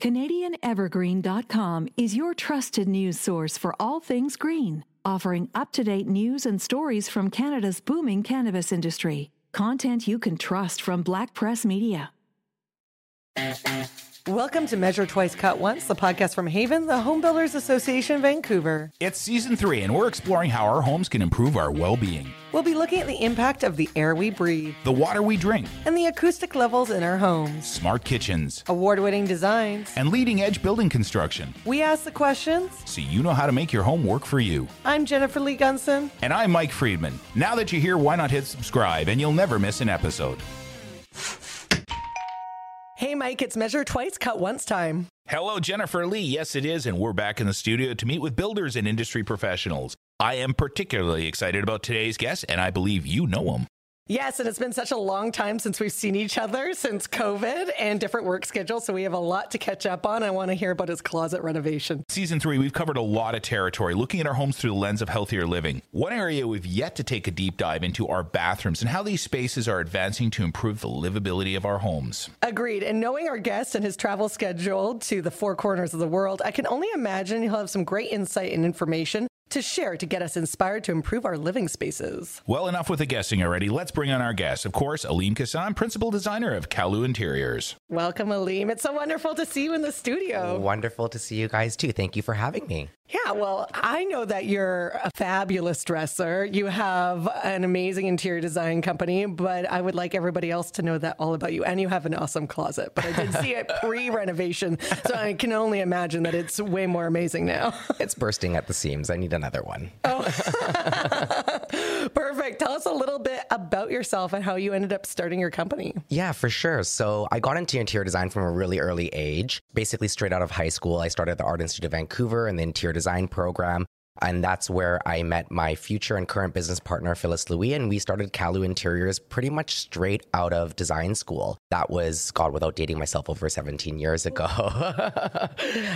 CanadianEvergreen.com is your trusted news source for all things green, offering up-to-date news and stories from Canada's booming cannabis industry. Content you can trust from Black Press Media. Welcome to Measure Twice, Cut Once, the podcast from Haven, the Home Builders Association Vancouver. It's Season 3, and we're exploring how our homes can improve our well-being. We'll be looking at the impact of the air we breathe, the water we drink, and the acoustic levels in our homes, smart kitchens, award-winning designs, and leading-edge building construction. We ask the questions so you know how to make your home work for you. I'm Jennifer Lee Gunson. And I'm Mike Friedman. Now that you're here, why not hit subscribe, and you'll never miss an episode. Hey, Mike, it's Measure Twice, Cut Once time. Hello, Jennifer Lee. Yes, it is. And we're back in the studio to meet with builders and industry professionals. I am particularly excited about today's guest, and I believe you know him. Yes, and it's been such a long time since we've seen each other, since COVID and different work schedules. So we have a lot to catch up on. I want to hear about his closet renovation. Season 3, we've covered a lot of territory, looking at our homes through the lens of healthier living. One area we've yet to take a deep dive into are bathrooms and how these spaces are advancing to improve the livability of our homes. Agreed. And knowing our guest and his travel schedule to the four corners of the world, I can only imagine he'll have some great insight and information to share to get us inspired to improve our living spaces. Well, enough with the guessing already. Let's bring on our guest. Of course, Aleem Kassan, Principal Designer of Kalu Interiors. Welcome, Aleem. It's so wonderful to see you in the studio. Wonderful to see you guys, too. Thank you for having me. Yeah, well, I know that you're a fabulous dresser. You have an amazing interior design company, but I would like everybody else to know that all about you. And you have an awesome closet, but I did see it pre-renovation, so I can only imagine that it's way more amazing now. It's bursting at the seams. I need another one. Oh. Perfect. Tell us a little bit about yourself and how you ended up starting your company. Yeah, for sure. So I got into interior design from a really early age. Basically, straight out of high school, I started at the Art Institute of Vancouver and the interior design program. And that's where I met my future and current business partner, Phyllis Louie, and we started Kalu Interiors pretty much straight out of design school. That was, God, without dating myself, over 17 years ago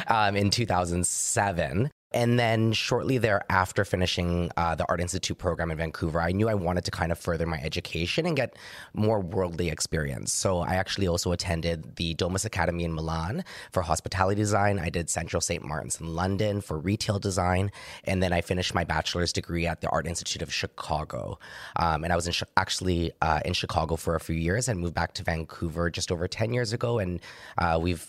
in 2007. And then shortly thereafter, finishing the Art Institute program in Vancouver, I knew I wanted to kind of further my education and get more worldly experience. So I actually also attended the Domus Academy in Milan for hospitality design. I did Central St. Martin's in London for retail design. And then I finished my bachelor's degree at the Art Institute of Chicago. And I was in Chicago for a few years and moved back to Vancouver just over 10 years ago. And we've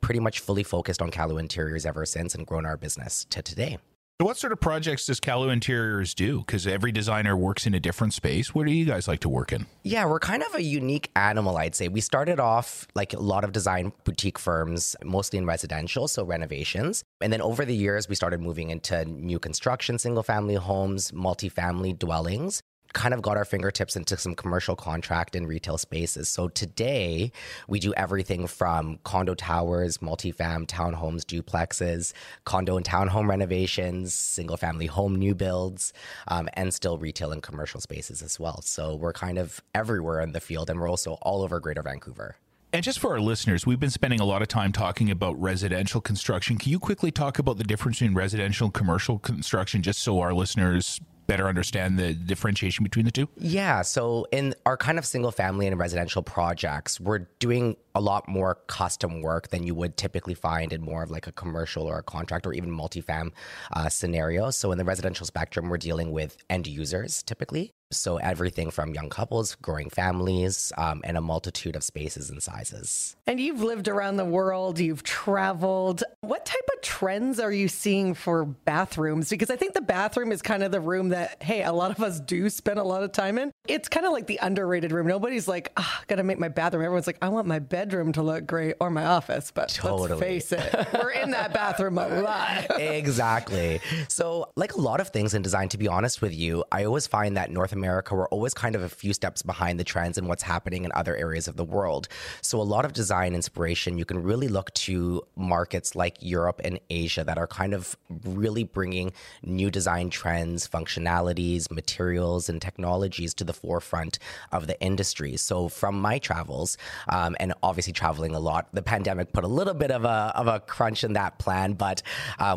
pretty much fully focused on Kalu Interiors ever since and grown our business to today. So what sort of projects does Kalu Interiors do? Because every designer works in a different space. What do you guys like to work in? Yeah, we're kind of a unique animal, I'd say. We started off like a lot of design boutique firms, mostly in residential, so renovations. And then over the years, we started moving into new construction, single-family homes, multifamily dwellings. Kind of got our fingertips into some commercial contract and retail spaces. So today we do everything from condo towers, multifam, townhomes, duplexes, condo and townhome renovations, single family home new builds, and still retail and commercial spaces as well. So we're kind of everywhere in the field, and we're also all over Greater Vancouver. And just for our listeners, we've been spending a lot of time talking about residential construction. Can you quickly talk about the difference between residential and commercial construction, just so our listeners better understand the differentiation between the two? Yeah. So in our kind of single family and residential projects, we're doing a lot more custom work than you would typically find in more of like a commercial or a contract or even multifam scenario. So in the residential spectrum, we're dealing with end users typically. So everything from young couples, growing families, and a multitude of spaces and sizes. And you've lived around the world, you've traveled. What type of trends are you seeing for bathrooms? Because I think the bathroom is kind of the room that, hey, a lot of us do spend a lot of time in. It's kind of like the underrated room. Nobody's like, oh, got to make my bathroom. Everyone's like, I want my bedroom to look great or my office. But totally. Let's face it, we're in that bathroom a lot. Exactly. So like a lot of things in design, to be honest with you, I always find that North America, we're always kind of a few steps behind the trends and what's happening in other areas of the world. So a lot of design inspiration, you can really look to markets like Europe and Asia that are kind of really bringing new design trends, functionalities, materials, and technologies to the forefront of the industry. So from my travels, and obviously traveling a lot, the pandemic put a little bit of a crunch in that plan, but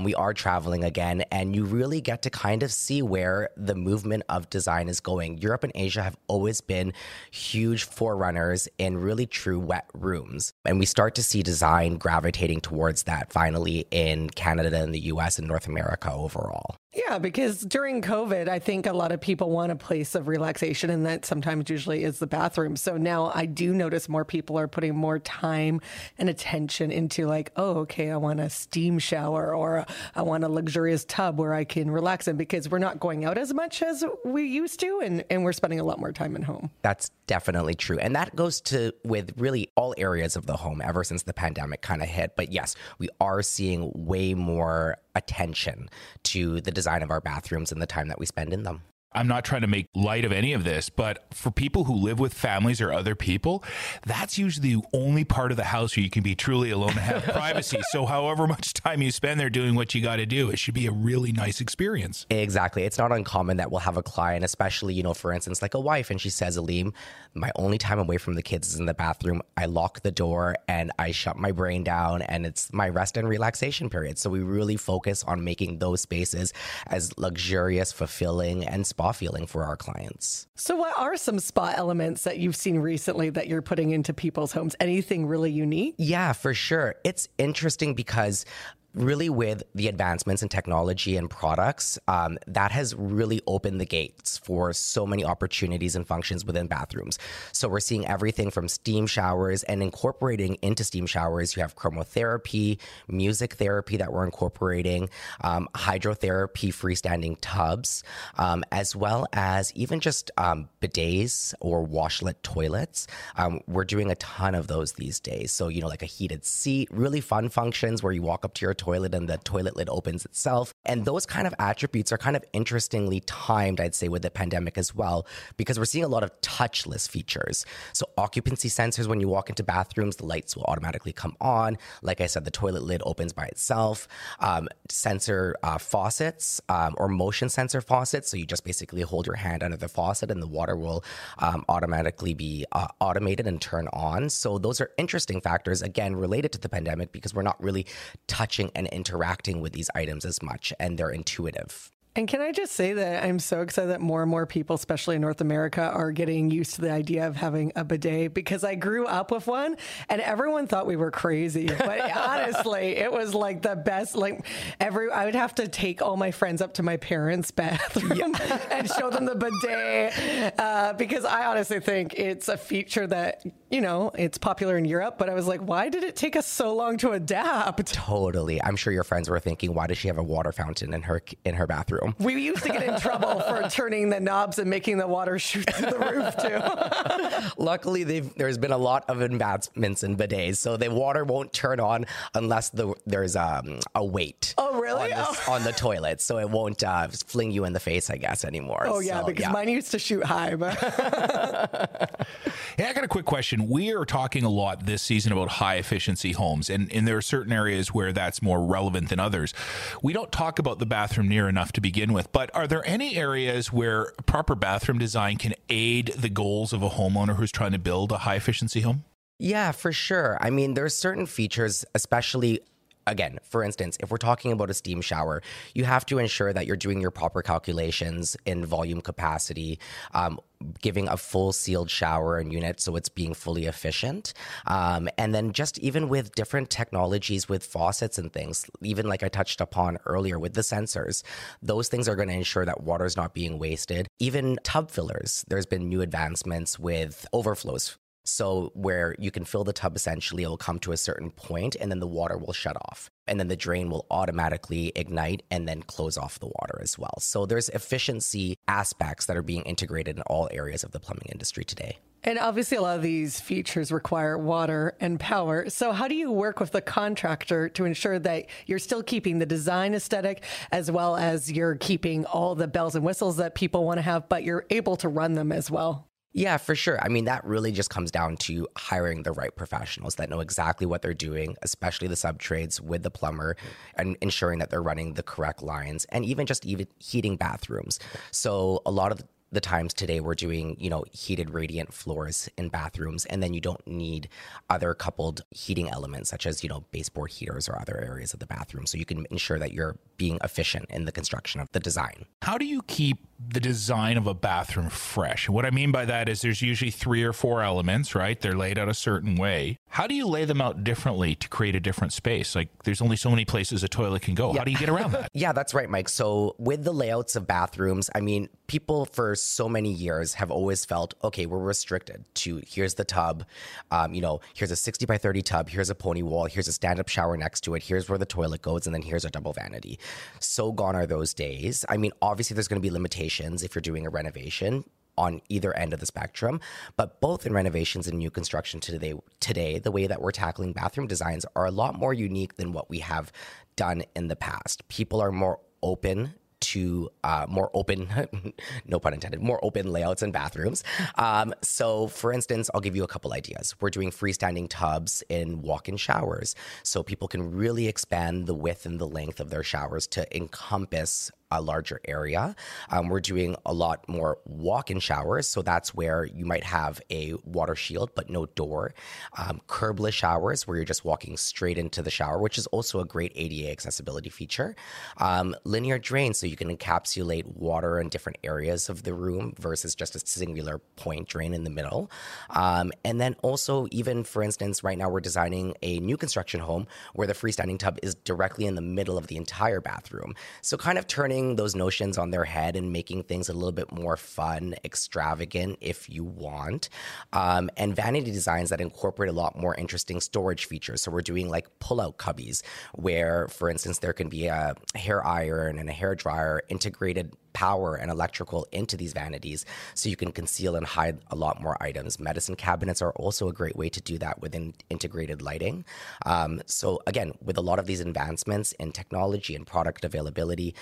we are traveling again, and you really get to kind of see where the movement of design is going. Europe and Asia have always been huge forerunners in really true wet rooms, and we start to see design gravitating towards that finally in Canada and the US and North America overall. Yeah, because during COVID, I think a lot of people want a place of relaxation, and that sometimes usually is the bathroom. So now I do notice more people are putting more time and attention into like, oh, okay, I want a steam shower, or I want a luxurious tub where I can relax in, because we're not going out as much as we used to, and we're spending a lot more time at home. That's definitely true. And that goes to with really all areas of the home ever since the pandemic kind of hit. But yes, we are seeing way more attention to the design of our bathrooms and the time that we spend in them. I'm not trying to make light of any of this, but for people who live with families or other people, that's usually the only part of the house where you can be truly alone and have privacy. So however much time you spend there doing what you got to do, it should be a really nice experience. Exactly. It's not uncommon that we'll have a client, especially, you know, for instance, like a wife, and she says, Aleem, my only time away from the kids is in the bathroom. I lock the door and I shut my brain down, and it's my rest and relaxation period. So we really focus on making those spaces as luxurious, fulfilling, and spa feeling for our clients. So what are some spa elements that you've seen recently that you're putting into people's homes? Anything really unique? Yeah, for sure. It's interesting because really with the advancements in technology and products, that has really opened the gates for so many opportunities and functions within bathrooms. So we're seeing everything from steam showers, and incorporating into steam showers, you have chromotherapy, music therapy that we're incorporating, hydrotherapy, freestanding tubs, as well as even just bidets or washlet toilets. We're doing a ton of those these days. So, you know, like a heated seat, really fun functions where you walk up to your toilet and the toilet lid opens itself. And those kind of attributes are kind of interestingly timed, I'd say, with the pandemic as well, because we're seeing a lot of touchless features. So occupancy sensors, when you walk into bathrooms, the lights will automatically come on. Like I said, the toilet lid opens by itself. Sensor faucets or motion sensor faucets. So you just basically hold your hand under the faucet and the water will automatically be automated and turn on. So those are interesting factors, again, related to the pandemic, because we're not really touching and interacting with these items as much, and they're intuitive. And can I just say that I'm so excited that more and more people, especially in North America, are getting used to the idea of having a bidet, because I grew up with one and everyone thought we were crazy. But honestly, it was like the best, like I would have to take all my friends up to my parents' bathroom and show them the bidet, because I honestly think it's a feature that, you know, it's popular in Europe, but I was like, why did it take us so long to adapt? Totally. I'm sure your friends were thinking, why does she have a water fountain in her bathroom? We used to get in trouble for turning the knobs and making the water shoot through the roof, too. Luckily, there's been a lot of advancements in bidets, so the water won't turn on unless there's a weight. Oh, really? On the toilet, so it won't fling you in the face, I guess, anymore. Oh, yeah, so, because mine used to shoot high. But hey, I got a quick question. We are talking a lot this season about high-efficiency homes, and there are certain areas where that's more relevant than others. We don't talk about the bathroom near enough to begin with, but are there any areas where proper bathroom design can aid the goals of a homeowner who's trying to build a high efficiency home? Yeah, for sure. I mean, there's certain features, especially, again, for instance, if we're talking about a steam shower, you have to ensure that you're doing your proper calculations in volume capacity, giving a full sealed shower and unit so it's being fully efficient. And then just even with different technologies with faucets and things, even like I touched upon earlier with the sensors, those things are going to ensure that water is not being wasted. Even tub fillers, there's been new advancements with overflows. So where you can fill the tub, essentially, it'll come to a certain point and then the water will shut off. And then the drain will automatically ignite and then close off the water as well. So there's efficiency aspects that are being integrated in all areas of the plumbing industry today. And obviously a lot of these features require water and power. So how do you work with the contractor to ensure that you're still keeping the design aesthetic, as well as you're keeping all the bells and whistles that people want to have, but you're able to run them as well? Yeah, for sure. I mean, that really just comes down to hiring the right professionals that know exactly what they're doing, especially the sub-trades with the plumber, and ensuring that they're running the correct lines, and even just heating bathrooms. So a lot of the times today we're doing, you know, heated radiant floors in bathrooms, and then you don't need other coupled heating elements such as, you know, baseboard heaters or other areas of the bathroom. So you can ensure that you're being efficient in the construction of the design. How do you keep the design of a bathroom fresh? What I mean by that is there's usually 3 or 4 elements, right? They're laid out a certain way. How do you lay them out differently to create a different space? Like, there's only so many places a toilet can go. Yeah. How do you get around that? Yeah, that's right, Mike. So with the layouts of bathrooms, I mean, people for so many years have always felt, okay, we're restricted to, here's the tub, you know, here's a 60 by 30 tub, here's a pony wall, here's a stand-up shower next to it, here's where the toilet goes, and then here's a double vanity. So gone are those days. I mean, obviously there's going to be limitations if you're doing a renovation on either end of the spectrum, but both in renovations and new construction today, the way that we're tackling bathroom designs are a lot more unique than what we have done in the past. People are more open to more open, no pun intended, more open layouts in bathrooms. So for instance, I'll give you a couple ideas. We're doing freestanding tubs in walk-in showers, so people can really expand the width and the length of their showers to encompass a larger area. We're doing a lot more walk-in showers. So that's where you might have a water shield, but no door. Curbless showers, where you're just walking straight into the shower, which is also a great ADA accessibility feature. Linear drains, so you can encapsulate water in different areas of the room versus just a singular point drain in the middle. And then also, even for instance, right now we're designing a new construction home where the freestanding tub is directly in the middle of the entire bathroom. So kind of turning those notions on their head and making things a little bit more fun, extravagant if you want, and vanity designs that incorporate a lot more interesting storage features. So we're doing like pull-out cubbies where, for instance, there can be a hair iron and a hair dryer, integrated power and electrical into these vanities, so you can conceal and hide a lot more items. Medicine cabinets are also a great way to do that within integrated lighting. So again, with a lot of these advancements in technology and product availability,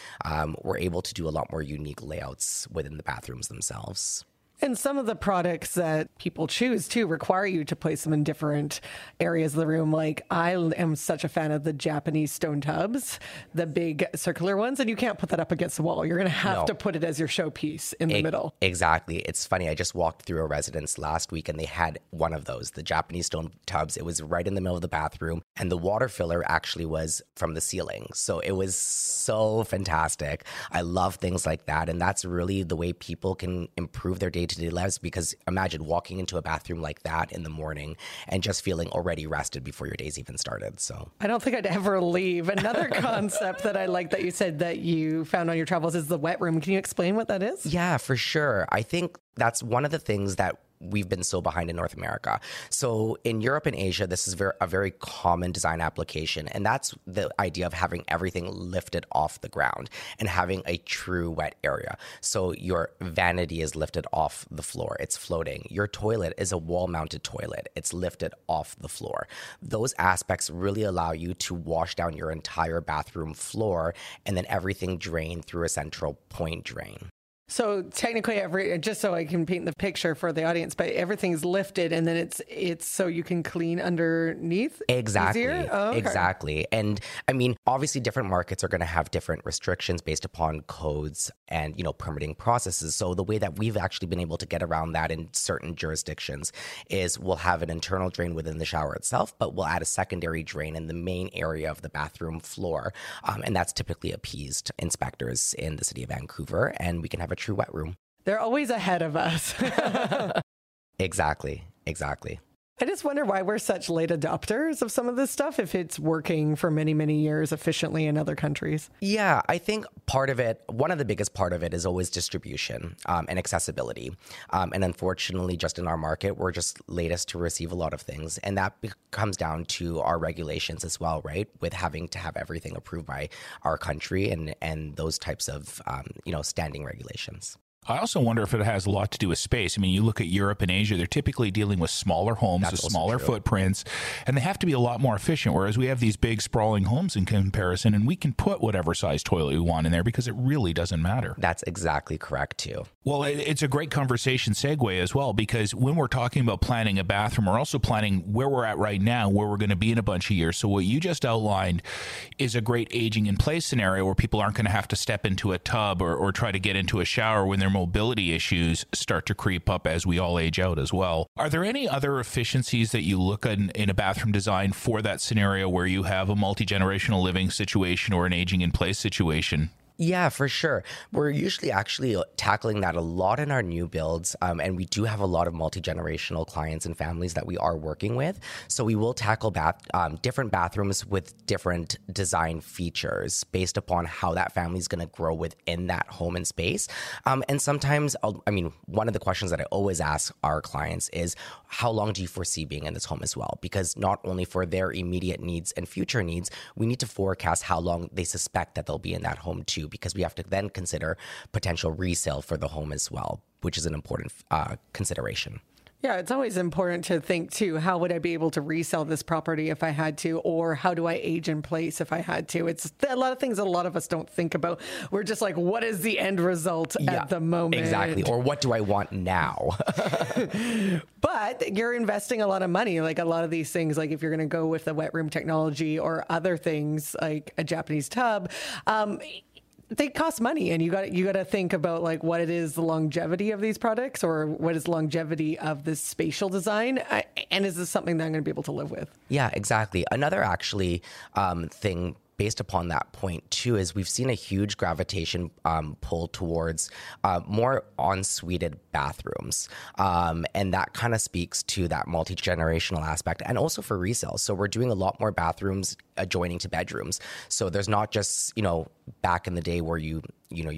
we're able to do a lot more unique layouts within the bathrooms themselves. And some of the products that people choose too require you to place them in different areas of the room. Like, I am such a fan of the Japanese stone tubs, the big circular ones, and you can't put that up against the wall. You're going to have to put it as your showpiece in the middle. Exactly. It's funny. I just walked through a residence last week and they had one of those, the Japanese stone tubs. It was right in the middle of the bathroom, and the water filler actually was from the ceiling. So it was so fantastic. I love things like that. And that's really the way people can improve their day-to-day lives, because imagine walking into a bathroom like that in the morning and just feeling already rested before your day's even started. So I don't think I'd ever leave. Another concept that I like that you said that you found on your travels is the wet room. Can you explain what that is? Yeah, for sure. I think that's one of the things that we've been so behind in North America. So in Europe and Asia, this is a very common design application. And that's the idea of having everything lifted off the ground and having a true wet area. So your vanity is lifted off the floor. It's floating. Your toilet is a wall-mounted toilet. It's lifted off the floor. Those aspects really allow you to wash down your entire bathroom floor and then everything drain through a central point drain. So technically, just so I can paint the picture for the audience, but everything's lifted, and then it's so you can clean underneath. Exactly. Oh, okay. Exactly. And I mean, obviously different markets are going to have different restrictions based upon codes and, you know, permitting processes. So the way that we've actually been able to get around that in certain jurisdictions is we'll have an internal drain within the shower itself, but we'll add a secondary drain in the main area of the bathroom floor. And that's typically appeased inspectors in the city of Vancouver, and we can have a true wet room. They're always ahead of us. Exactly. I just wonder why we're such late adopters of some of this stuff if it's working for many, many years efficiently in other countries. Yeah, I think one of the biggest part of it is always distribution and accessibility. And unfortunately, just in our market, we're just latest to receive a lot of things. And that comes down to our regulations as well, right? With having to have everything approved by our country and those types of, standing regulations. I also wonder if it has a lot to do with space. I mean, you look at Europe and Asia, they're typically dealing with smaller homes, with smaller footprints, and they have to be a lot more efficient, whereas we have these big sprawling homes in comparison, and we can put whatever size toilet we want in there because it really doesn't matter. That's exactly correct, too. Well, it's a great conversation segue as well, because when we're talking about planning a bathroom, we're also planning where we're at right now, where we're going to be in a bunch of years. So what you just outlined is a great aging in place scenario where people aren't going to have to step into a tub or try to get into a shower when they're mobility issues start to creep up as we all age out as well. Are there any other efficiencies that you look at in a bathroom design for that scenario where you have a multi-generational living situation or an aging in place situation? Yeah, for sure. We're usually actually tackling that a lot in our new builds. And we do have a lot of multi-generational clients and families that we are working with. So we will tackle different bathrooms with different design features based upon how that family is going to grow within that home and space. And sometimes, one of the questions that I always ask our clients is, how long do you foresee being in this home as well? Because not only for their immediate needs and future needs, we need to forecast how long they suspect that they'll be in that home too, because we have to then consider potential resale for the home as well, which is an important consideration. Yeah, it's always important to think too, how would I be able to resell this property if I had to, or how do I age in place if I had to? It's a lot of things that a lot of us don't think about. We're just like, what is the end result at the moment? Exactly. Or what do I want now? But you're investing a lot of money. Like a lot of these things, like if you're going to go with the wet room technology or other things like a Japanese tub, they cost money, and you got to think about like what it is, the longevity of these products, or what is longevity of this spatial design, and is this something that I'm going to be able to live with? Yeah, exactly. Another actually thing based upon that point too is we've seen a huge gravitation pull towards more en-suited bathrooms, and that kind of speaks to that multi-generational aspect, and also for resale. So we're doing a lot more bathrooms adjoining to bedrooms. So there's not just, back in the day where you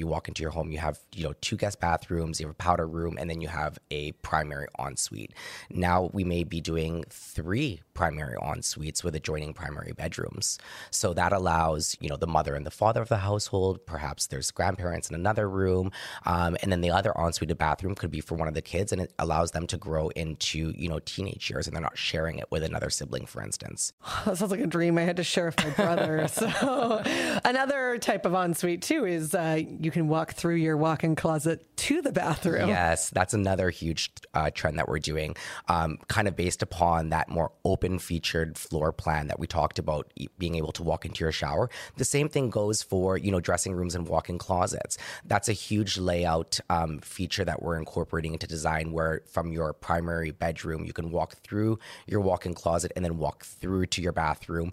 walk into your home, you have, two guest bathrooms, you have a powder room, and then you have a primary ensuite. Now we may be doing 3 primary ensuites with adjoining primary bedrooms. So that allows, the mother and the father of the household, perhaps there's grandparents in another room. And then the other ensuite bathroom could be for one of the kids, and it allows them to grow into, teenage years, and they're not sharing it with another sibling, for instance. That sounds like a dream I had to share with my brother. So another type of ensuite too is, you can walk through your walk-in closet to the bathroom. Yes, that's another huge trend that we're doing, kind of based upon that more open featured floor plan that we talked about, being able to walk into your shower. The same thing goes for, dressing rooms and walk-in closets. That's a huge layout feature that we're incorporating into design, where from your primary bedroom, you can walk through your walk-in closet and then walk through to your bathroom,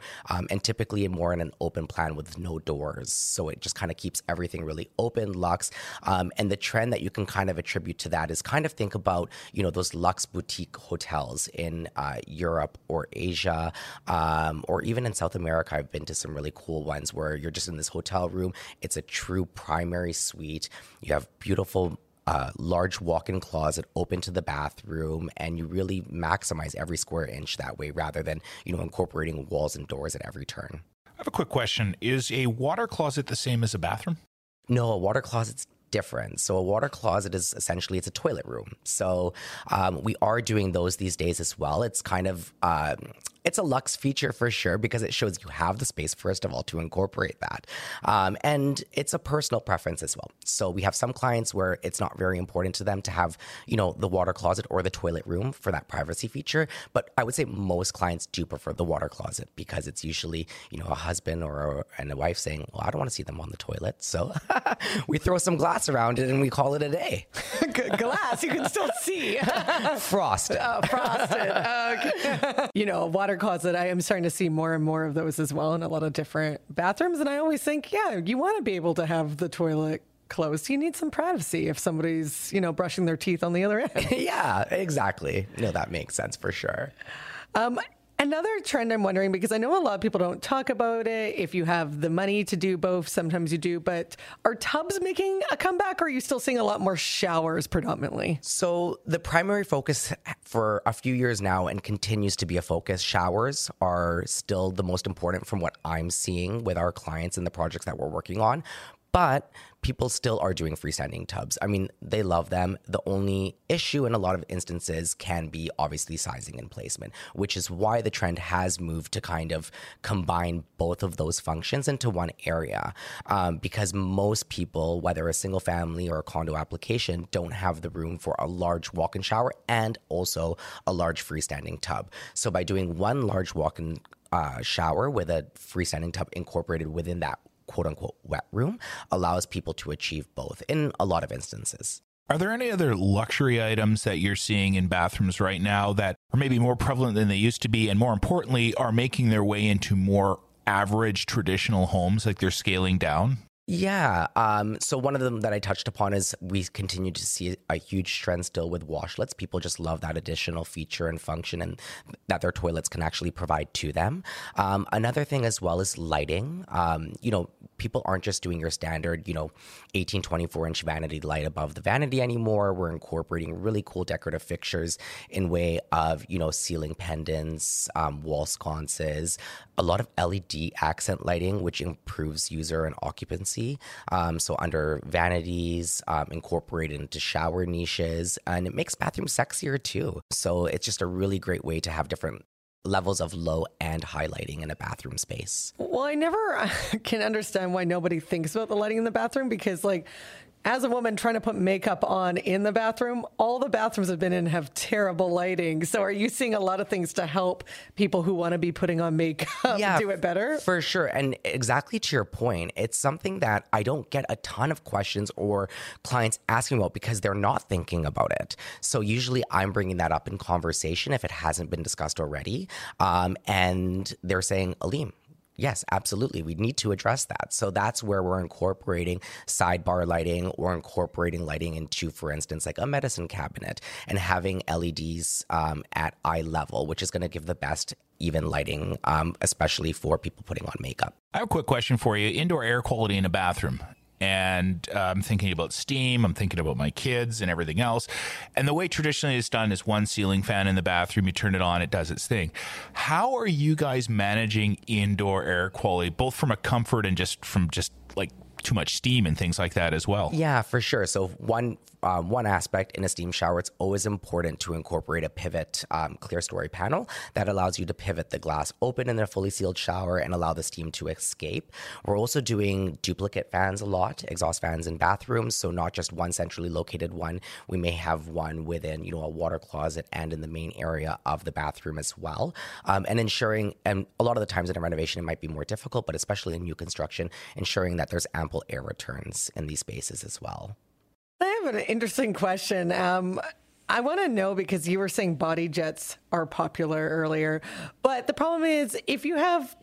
and typically more in an open plan with no doors. So it just kind of keeps everything really open, luxe. And the trend that you can kind of attribute to that is kind of think about, those luxe boutique hotels in Europe or Asia, or even in South America. I've been to some really cool ones where you're just in this hotel room. It's a true primary suite. You have beautiful large walk-in closet open to the bathroom, and you really maximize every square inch that way, rather than, incorporating walls and doors at every turn. I have a quick question. Is a water closet the same as a bathroom? No, a water closet's different. So a water closet is essentially, it's a toilet room. So we are doing those these days as well. It's kind of, it's a luxe feature for sure, because it shows you have the space, first of all, to incorporate that. And it's a personal preference as well. So we have some clients where it's not very important to them to have, the water closet or the toilet room for that privacy feature. But I would say most clients do prefer the water closet, because it's usually, a husband and a wife saying, well, I don't want to see them on the toilet. So we throw some glass around it and we call it a day. Glass, you can still see. Frosted. Okay. Water closet, I am starting to see more and more of those as well in a lot of different bathrooms. And I always think, you want to be able to have the toilet closed. You need some privacy if somebody's, brushing their teeth on the other end. Yeah, exactly. No, that makes sense for sure. Another trend I'm wondering, because I know a lot of people don't talk about it, if you have the money to do both, sometimes you do, but are tubs making a comeback, or are you still seeing a lot more showers predominantly? So the primary focus for a few years now, and continues to be a focus, showers are still the most important from what I'm seeing with our clients and the projects that we're working on. But people still are doing freestanding tubs. They love them. The only issue in a lot of instances can be obviously sizing and placement, which is why the trend has moved to kind of combine both of those functions into one area. Because most people, whether a single family or a condo application, don't have the room for a large walk-in shower and also a large freestanding tub. So by doing one large walk-in shower with a freestanding tub incorporated within that quote unquote wet room allows people to achieve both in a lot of instances. Are there any other luxury items that you're seeing in bathrooms right now that are maybe more prevalent than they used to be, and more importantly, are making their way into more average traditional homes, like they're scaling down? Yeah. So one of them that I touched upon is we continue to see a huge trend still with washlets. People just love that additional feature and function and that their toilets can actually provide to them. Another thing as well is lighting. People aren't just doing your standard, 18, 24-inch vanity light above the vanity anymore. We're incorporating really cool decorative fixtures in way of, ceiling pendants, wall sconces, a lot of LED accent lighting, which improves user and occupancy. So under vanities, incorporated into shower niches, and it makes bathrooms sexier too. So it's just a really great way to have different levels of low and high lighting in a bathroom space. Well, I never can understand why nobody thinks about the lighting in the bathroom, because as a woman trying to put makeup on in the bathroom, all the bathrooms I've been in have terrible lighting. So are you seeing a lot of things to help people who want to be putting on makeup do it better? For sure. And exactly to your point, it's something that I don't get a ton of questions or clients asking about because they're not thinking about it. So usually I'm bringing that up in conversation if it hasn't been discussed already. And they're saying, Aleem, yes, absolutely, we need to address that. So that's where we're incorporating sidebar lighting or incorporating lighting into, for instance, like a medicine cabinet, and having LEDs at eye level, which is going to give the best even lighting, especially for people putting on makeup. I have a quick question for you. Indoor air quality in a bathroom. And I'm thinking about steam, I'm thinking about my kids and everything else. And the way traditionally it's done is one ceiling fan in the bathroom, you turn it on, it does its thing. How are you guys managing indoor air quality, both from a comfort and just from too much steam and things like that as well? Yeah, for sure. So one aspect in a steam shower, it's always important to incorporate a pivot clear story panel that allows you to pivot the glass open in a fully sealed shower and allow the steam to escape. We're also doing duplicate fans a lot, exhaust fans in bathrooms. So not just one centrally located one. We may have one within, a water closet and in the main area of the bathroom as well. And ensuring, and a lot of the times in a renovation, it might be more difficult, but especially in new construction, ensuring that there's ample air returns in these spaces as well. I have an interesting question. I want to know, because you were saying body jets are popular earlier, but the problem is if you have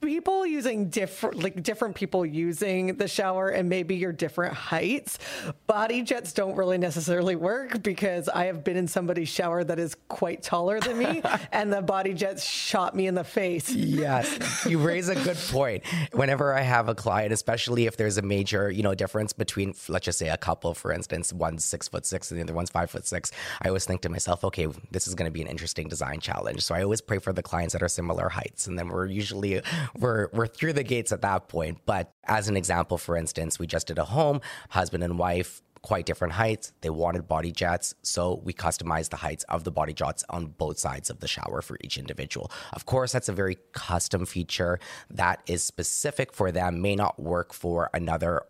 people using different people using the shower and maybe you're different heights, body jets don't really necessarily work, because I have been in somebody's shower that is quite taller than me and the body jets shot me in the face. Yes, you raise a good point. Whenever I have a client, especially if there's a major, difference between, let's just say a couple, for instance, one's 6'6" and the other one's 5'6", I always think to myself, okay, this is going to be an interesting design challenge. So I always pray for the clients that are similar heights, and then we're through the gates at that point. But as an example, for instance, we just did a home, husband and wife, quite different heights. They wanted body jets. So we customized the heights of the body jets on both sides of the shower for each individual. Of course, that's a very custom feature that is specific for them, may not work for another,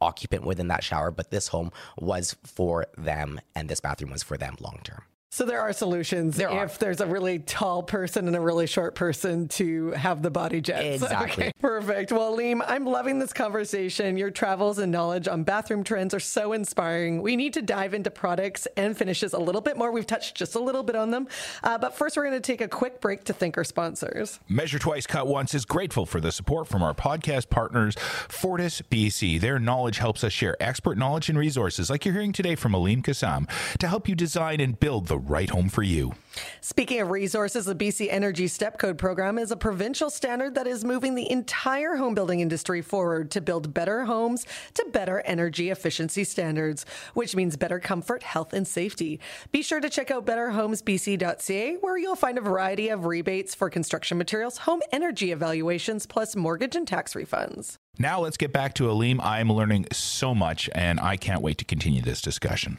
occupant within that shower. But this home was for them, and this bathroom was for them long term. So there are solutions if there's a really tall person and a really short person to have the body jets. Exactly. Okay, perfect. Well, Aleem, I'm loving this conversation. Your travels and knowledge on bathroom trends are so inspiring. We need to dive into products and finishes a little bit more. We've touched just a little bit on them. But first, we're going to take a quick break to thank our sponsors. Measure Twice, Cut Once is grateful for the support from our podcast partners, Fortis BC. Their knowledge helps us share expert knowledge and resources, like you're hearing today from Aleem Kassan, to help you design and build the right home for you. Speaking of resources, the BC Energy Step Code program is a provincial standard that is moving the entire home building industry forward to build better homes to better energy efficiency standards, which means better comfort, health, and safety. Be sure to check out betterhomesbc.ca, where you'll find a variety of rebates for construction materials, home energy evaluations, plus mortgage and tax refunds. Now let's get back to Aleem. I'm learning so much, and I can't wait to continue this discussion.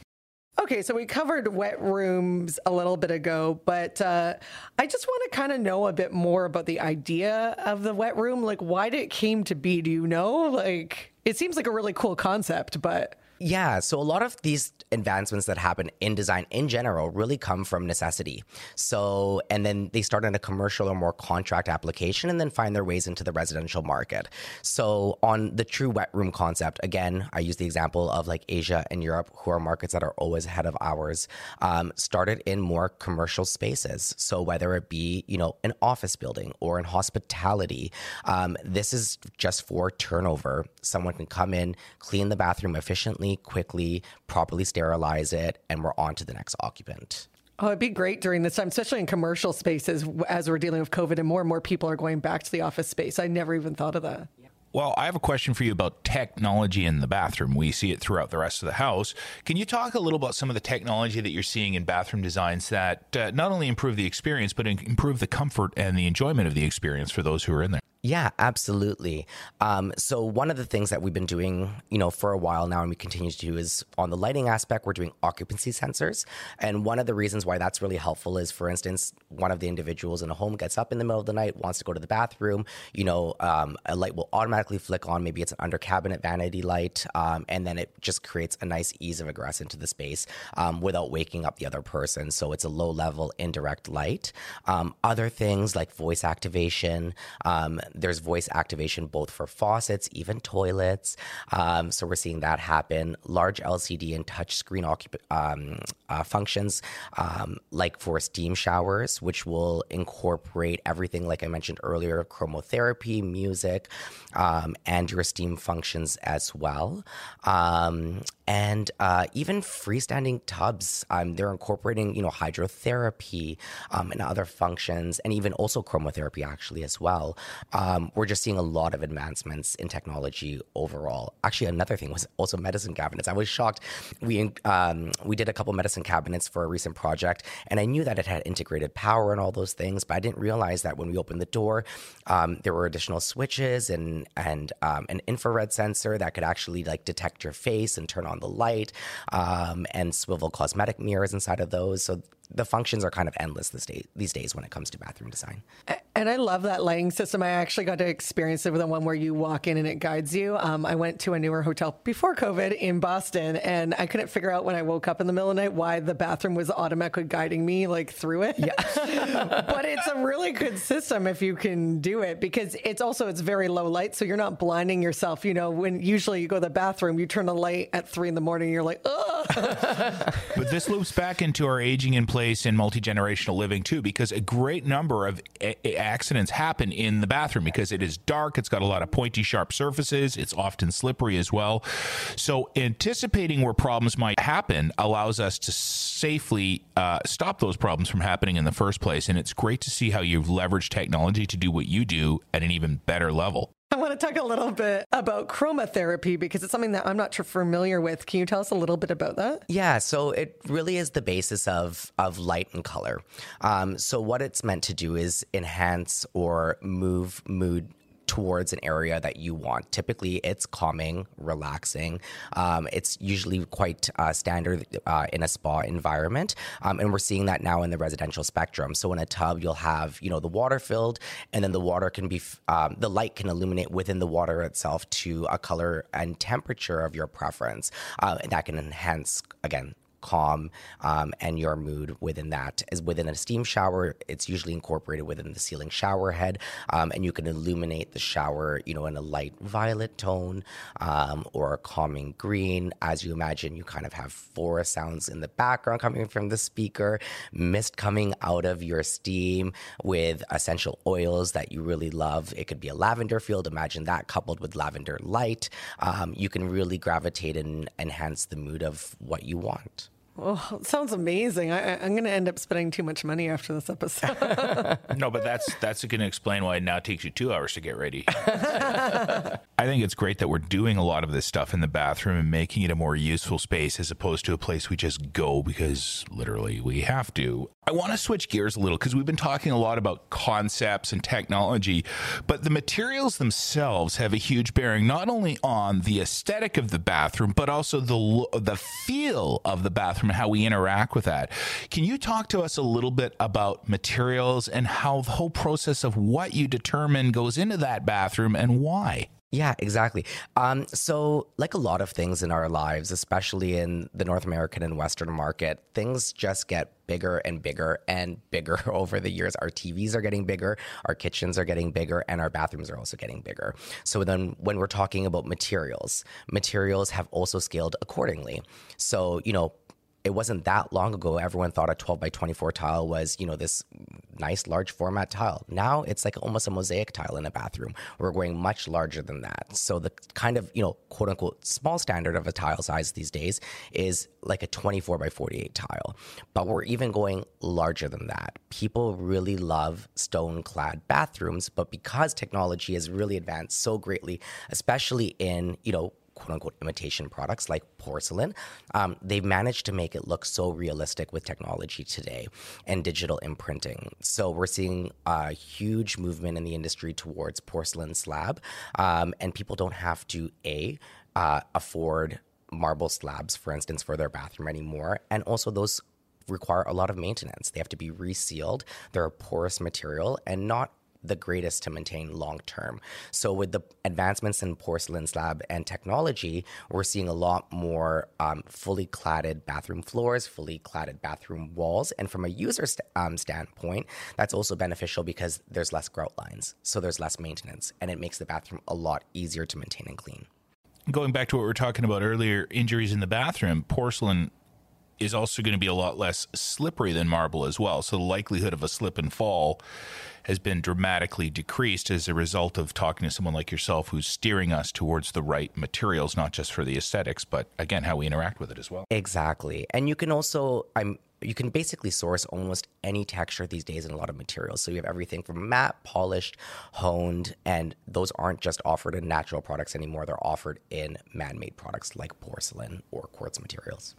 Okay, so we covered wet rooms a little bit ago, but I just want to kind of know a bit more about the idea of the wet room. Why did it came to be? Do you know? It seems like a really cool concept, but... Yeah, so a lot of these advancements that happen in design in general really come from necessity. So, and then they start in a commercial or more contract application and then find their ways into the residential market. So on the true wet room concept, again, I use the example of like Asia and Europe, who are markets that are always ahead of ours, started in more commercial spaces. So whether it be, you know, an office building or in hospitality, this is just for turnover. Someone can come in, clean the bathroom efficiently, quickly, properly sterilize it, and we're on to the next occupant. Oh, it'd be great during this time, especially in commercial spaces, as we're dealing with COVID and more people are going back to the office space. I never even thought of that. Well, I have a question for you about technology in the bathroom. We see it throughout the rest of the house. Can you talk a little about some of the technology that you're seeing in bathroom designs that not only improve the experience, but improve the comfort and the enjoyment of the experience for those who are in there? Yeah, absolutely. So one of the things that we've been doing, you know, for a while now and we continue to do is on the lighting aspect, we're doing occupancy sensors. And one of the reasons why that's really helpful is, for instance, one of the individuals in a home gets up in the middle of the night, wants to go to the bathroom, you know, a light will automatically flick on. Maybe it's an under cabinet vanity light. And then it just creates a nice ease of egress into the space without waking up the other person. So it's a low level indirect light. Other things like voice activation, there's voice activation both for faucets, even toilets. So we're seeing that happen. Large LCD and touch screen functions like for steam showers, which will incorporate everything, like I mentioned earlier, chromotherapy, music, and your steam functions as well. And even freestanding tubs, they're incorporating, you know, hydrotherapy and other functions, and even also chromotherapy actually as well. We're just seeing a lot of advancements in technology overall. Actually, another thing was also medicine cabinets. I was shocked. We did a couple medicine cabinets for a recent project, and I knew that it had integrated power and all those things, but I didn't realize that when we opened the door, there were additional switches and an infrared sensor that could actually like detect your face and turn on the light, and swivel cosmetic mirrors inside of those. So the functions are kind of endless these days when it comes to bathroom design. And I love that lighting system. I actually got to experience it with the one where you walk in and it guides you. I went to a newer hotel before COVID in Boston, and I couldn't figure out when I woke up in the middle of the night why the bathroom was automatically guiding me like through it. Yeah. But it's a really good system if you can do it, because it's very low light, so you're not blinding yourself. You know, when usually you go to the bathroom, you turn the light at 3 a.m, you're like, oh. But this loops back into our aging in place in multi-generational living too, because a great number of accidents happen in the bathroom because it is dark. It's got a lot of pointy, sharp surfaces. It's often slippery as well. So anticipating where problems might happen allows us to safely stop those problems from happening in the first place. And it's great to see how you've leveraged technology to do what you do at an even better level. I want to talk a little bit about chromotherapy because it's something that I'm not familiar with. Can you tell us a little bit about that? Yeah, so it really is the basis of light and color. So what it's meant to do is enhance or move mood towards an area that you want. Typically, it's calming, relaxing. It's usually quite standard in a spa environment. And we're seeing that now in the residential spectrum. So in a tub, you'll have, you know, the water filled, and then the water can be, the light can illuminate within the water itself to a color and temperature of your preference. And that can enhance, again, calm and your mood within that. As within a steam shower, it's usually incorporated within the ceiling shower head, and you can illuminate the shower, you know, in a light violet tone or a calming green. As you imagine, you kind of have forest sounds in the background coming from the speaker, mist coming out of your steam with essential oils that you really love. It could be a lavender field. Imagine that coupled with lavender light. You can really gravitate and enhance the mood of what you want. Oh, sounds amazing. I'm going to end up spending too much money after this episode. No, but that's going to explain why it now takes you 2 hours to get ready. I think it's great that we're doing a lot of this stuff in the bathroom and making it a more useful space as opposed to a place we just go because literally we have to. I want to switch gears a little because we've been talking a lot about concepts and technology, but the materials themselves have a huge bearing not only on the aesthetic of the bathroom, but also the feel of the bathroom and how we interact with that. Can you talk to us a little bit about materials and how the whole process of what you determine goes into that bathroom and why? Yeah, exactly. So like a lot of things in our lives, especially in the North American and Western market, things just get bigger and bigger and bigger over the years. Our TVs are getting bigger, our kitchens are getting bigger, and our bathrooms are also getting bigger. So then when we're talking about materials, materials have also scaled accordingly. So, you know, it wasn't that long ago, everyone thought a 12 by 24 tile was, you know, this nice large format tile. Now it's like almost a mosaic tile in a bathroom. We're going much larger than that. So the kind of, you know, quote unquote, small standard of a tile size these days is like a 24 by 48 tile. But we're even going larger than that. People really love stone clad bathrooms, but because technology has really advanced so greatly, especially in, you know, quote unquote imitation products like porcelain, they've managed to make it look so realistic with technology today and digital imprinting. So we're seeing a huge movement in the industry towards porcelain slab, and people don't have to afford marble slabs, for instance, for their bathroom anymore. And also those require a lot of maintenance. They have to be resealed. They're a porous material and not the greatest to maintain long term. So with the advancements in porcelain slab and technology, we're seeing a lot more fully cladded bathroom floors, fully cladded bathroom walls. And from a user standpoint, that's also beneficial because there's less grout lines. So there's less maintenance and it makes the bathroom a lot easier to maintain and clean. Going back to what we were talking about earlier, injuries in the bathroom, porcelain is also going to be a lot less slippery than marble as well. So the likelihood of a slip and fall has been dramatically decreased as a result of talking to someone like yourself who's steering us towards the right materials, not just for the aesthetics, but again, how we interact with it as well. Exactly. And you can also, you can basically source almost any texture these days in a lot of materials. So you have everything from matte, polished, honed, and those aren't just offered in natural products anymore. They're offered in man-made products like porcelain or quartz materials.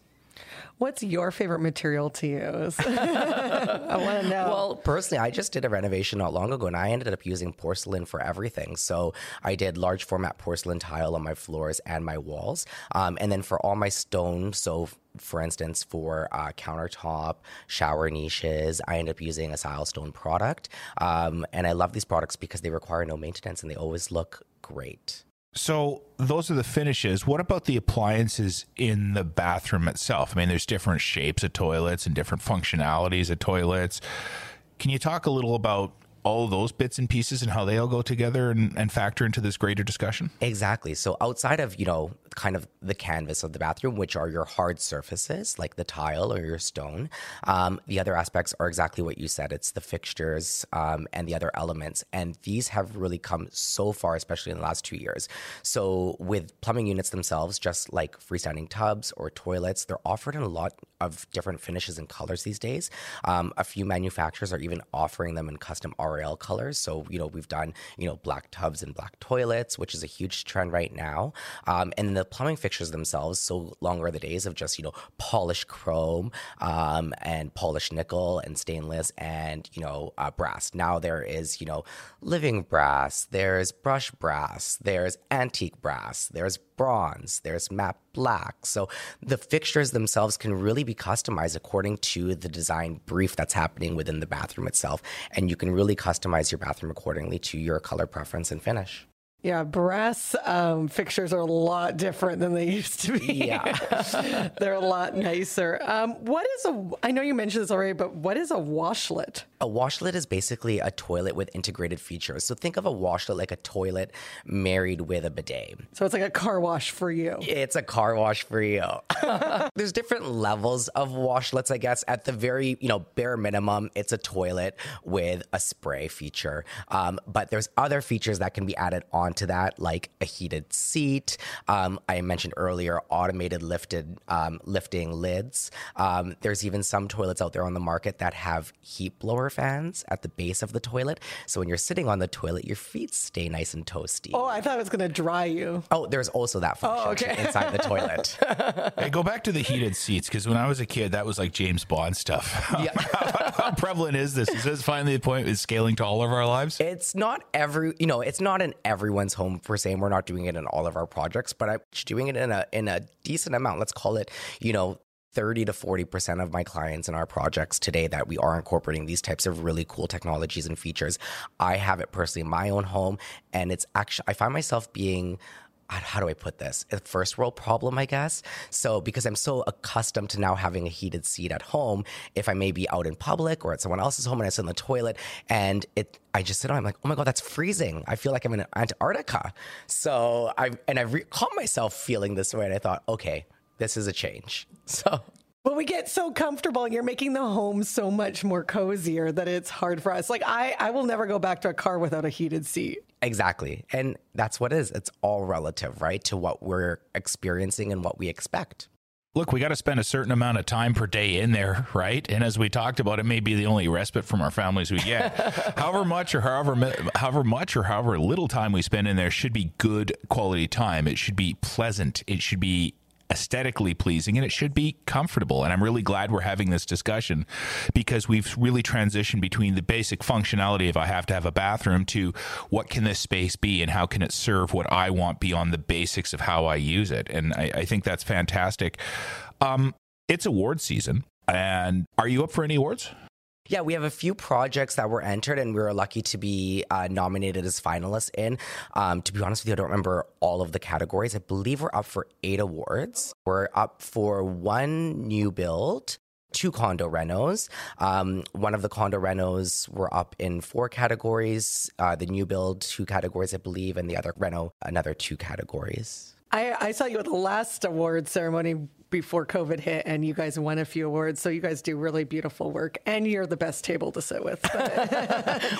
What's your favorite material to use? I want to know. Well, personally, I just did a renovation not long ago and I ended up using porcelain for everything. So I did large format porcelain tile on my floors and my walls. And then for all my stone, so for instance, for countertop, shower niches, I end up using a Silestone product. And I love these products because they require no maintenance and they always look great. So those are the finishes. What about the appliances in the bathroom itself? I mean, there's different shapes of toilets and different functionalities of toilets. Can you talk a little about all those bits and pieces and how they all go together and factor into this greater discussion? Exactly. So outside of, you know, kind of the canvas of the bathroom, which are your hard surfaces like the tile or your stone, the other aspects are exactly what you said. It's the fixtures and the other elements. And these have really come so far, especially in the last 2 years. So with plumbing units themselves, just like freestanding tubs or toilets, they're offered in a lot of different finishes and colors these days. A few manufacturers are even offering them in custom RL colors. So, you know, we've done, you know, black tubs and black toilets, which is a huge trend right now. And the plumbing fixtures themselves, so long are the days of just, you know, polished chrome and polished nickel and stainless and, you know, brass. Now there is, you know, living brass, there's brush brass, there's antique brass, there's bronze, there's matte black. So the fixtures themselves can really be customized according to the design brief that's happening within the bathroom itself. And you can really customize your bathroom accordingly to your color preference and finish. Yeah, brass fixtures are a lot different than they used to be. Yeah. They're a lot nicer. I know you mentioned this already, but what is a washlet? A washlet is basically a toilet with integrated features. So think of a washlet like a toilet married with a bidet. So it's like a car wash for you. It's a car wash for you. There's different levels of washlets, I guess. At the very, you know, bare minimum, it's a toilet with a spray feature. But there's other features that can be added on to that, like a heated seat. I mentioned earlier, automated lifting lids. There's even some toilets out there on the market that have heat blower fans at the base of the toilet. So when you're sitting on the toilet, your feet stay nice and toasty. Oh, I thought it was going to dry you. Oh, there's also that function inside the toilet. Hey, go back to the heated seats, because when I was a kid, that was like James Bond stuff. Yeah. How prevalent is this? Is this finally the point is scaling to all of our lives? It's not it's not in everyone's home per se, and we're not doing it in all of our projects, but I'm doing it in a decent amount. Let's call it, you know, 30 to 40% of my clients in our projects today that we are incorporating these types of really cool technologies and features. I have it personally in my own home, and it's actually, I find myself being, how do I put this? A first world problem, I guess. So because I'm so accustomed to now having a heated seat at home, if I may be out in public or at someone else's home and I sit in the toilet and I just sit on, I'm like, oh my God, that's freezing. I feel like I'm in Antarctica. So I've caught myself feeling this way, and I thought, okay, this is a change. So. Well, we get so comfortable. You're making the home so much more cozier that it's hard for us. Like I will never go back to a car without a heated seat. Exactly. And that's what it is. It's all relative, right, to what we're experiencing and what we expect. Look, we got to spend a certain amount of time per day in there, right? And as we talked about, it may be the only respite from our families we get. however much or however little time we spend in there should be good quality time. It should be pleasant. It should be aesthetically pleasing, and it should be comfortable. And I'm really glad we're having this discussion, because we've really transitioned between the basic functionality of I have to have a bathroom to what can this space be and how can it serve what I want beyond the basics of how I use it. And I think that's fantastic. It's award season. And are you up for any awards? Yeah, we have a few projects that were entered, and we were lucky to be nominated as finalists in. To be honest with you, I don't remember all of the categories. I believe we're up for 8 awards. We're up for 1 new build, 2 condo renos. One of the condo renos were up in 4 categories, the new build 2 categories, I believe, and the other reno another 2 categories. I saw you at the last award ceremony before COVID hit, and you guys won a few awards. So you guys do really beautiful work, and you're the best table to sit with.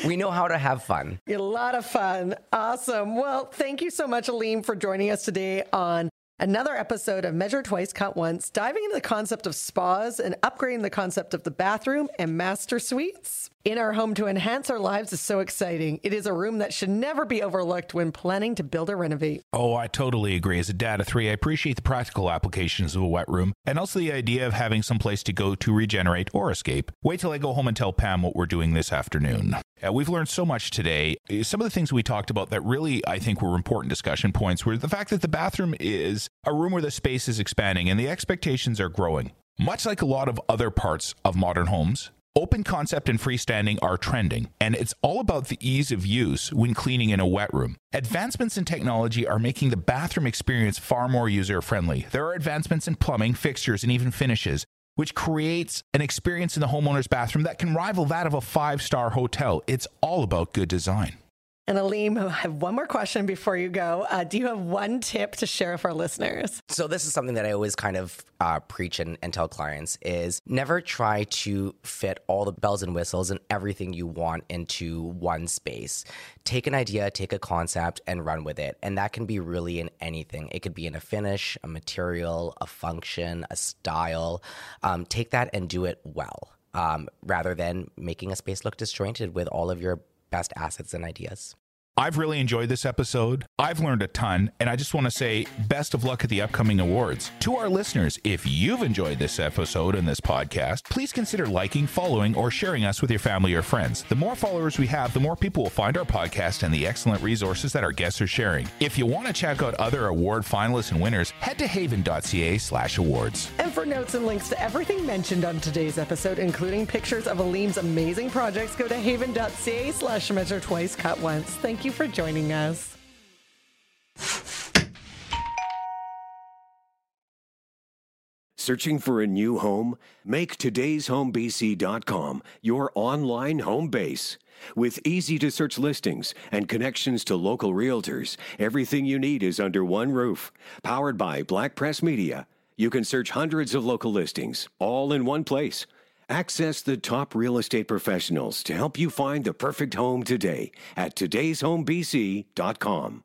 We know how to have fun. A lot of fun. Awesome. Well, thank you so much, Aleem, for joining us today on another episode of Measure Twice, Cut Once, diving into the concept of spas and upgrading the concept of the bathroom and master suites in our home to enhance our lives is so exciting. It is a room that should never be overlooked when planning to build or renovate. Oh, I totally agree. As a dad of 3, I appreciate the practical applications of a wet room, and also the idea of having some place to go to regenerate or escape. Wait till I go home and tell Pam what we're doing this afternoon. We've learned so much today. Some of the things we talked about that really, I think, were important discussion points were the fact that the bathroom is a room where the space is expanding and the expectations are growing. Much like a lot of other parts of modern homes, open concept and freestanding are trending, and it's all about the ease of use when cleaning in a wet room. Advancements in technology are making the bathroom experience far more user-friendly. There are advancements in plumbing, fixtures, and even finishes, which creates an experience in the homeowner's bathroom that can rival that of a 5-star hotel. It's all about good design. And Aleem, I have one more question before you go. Do you have one tip to share with our listeners? So this is something that I always kind of preach and tell clients is never try to fit all the bells and whistles and everything you want into one space. Take an idea, take a concept, and run with it. And that can be really in anything. It could be in a finish, a material, a function, a style. Take that and do it well, rather than making a space look disjointed with all of your best assets and ideas. I've really enjoyed this episode. I've learned a ton, and I just want to say best of luck at the upcoming awards. To our listeners, if you've enjoyed this episode and this podcast, please consider liking, following, or sharing us with your family or friends. The more followers we have, the more people will find our podcast and the excellent resources that our guests are sharing. If you want to check out other award finalists and winners, head to haven.ca/awards. And for notes and links to everything mentioned on today's episode, including pictures of Aleem's amazing projects, go to haven.ca/measure twice, cut once. Thank you for joining us. Searching for a new home? Make todayshomebc.com your online home base. With easy-to-search listings and connections to local realtors, everything you need is under one roof. Powered by Black Press Media, you can search hundreds of local listings, all in one place. Access the top real estate professionals to help you find the perfect home today at todayshomebc.com.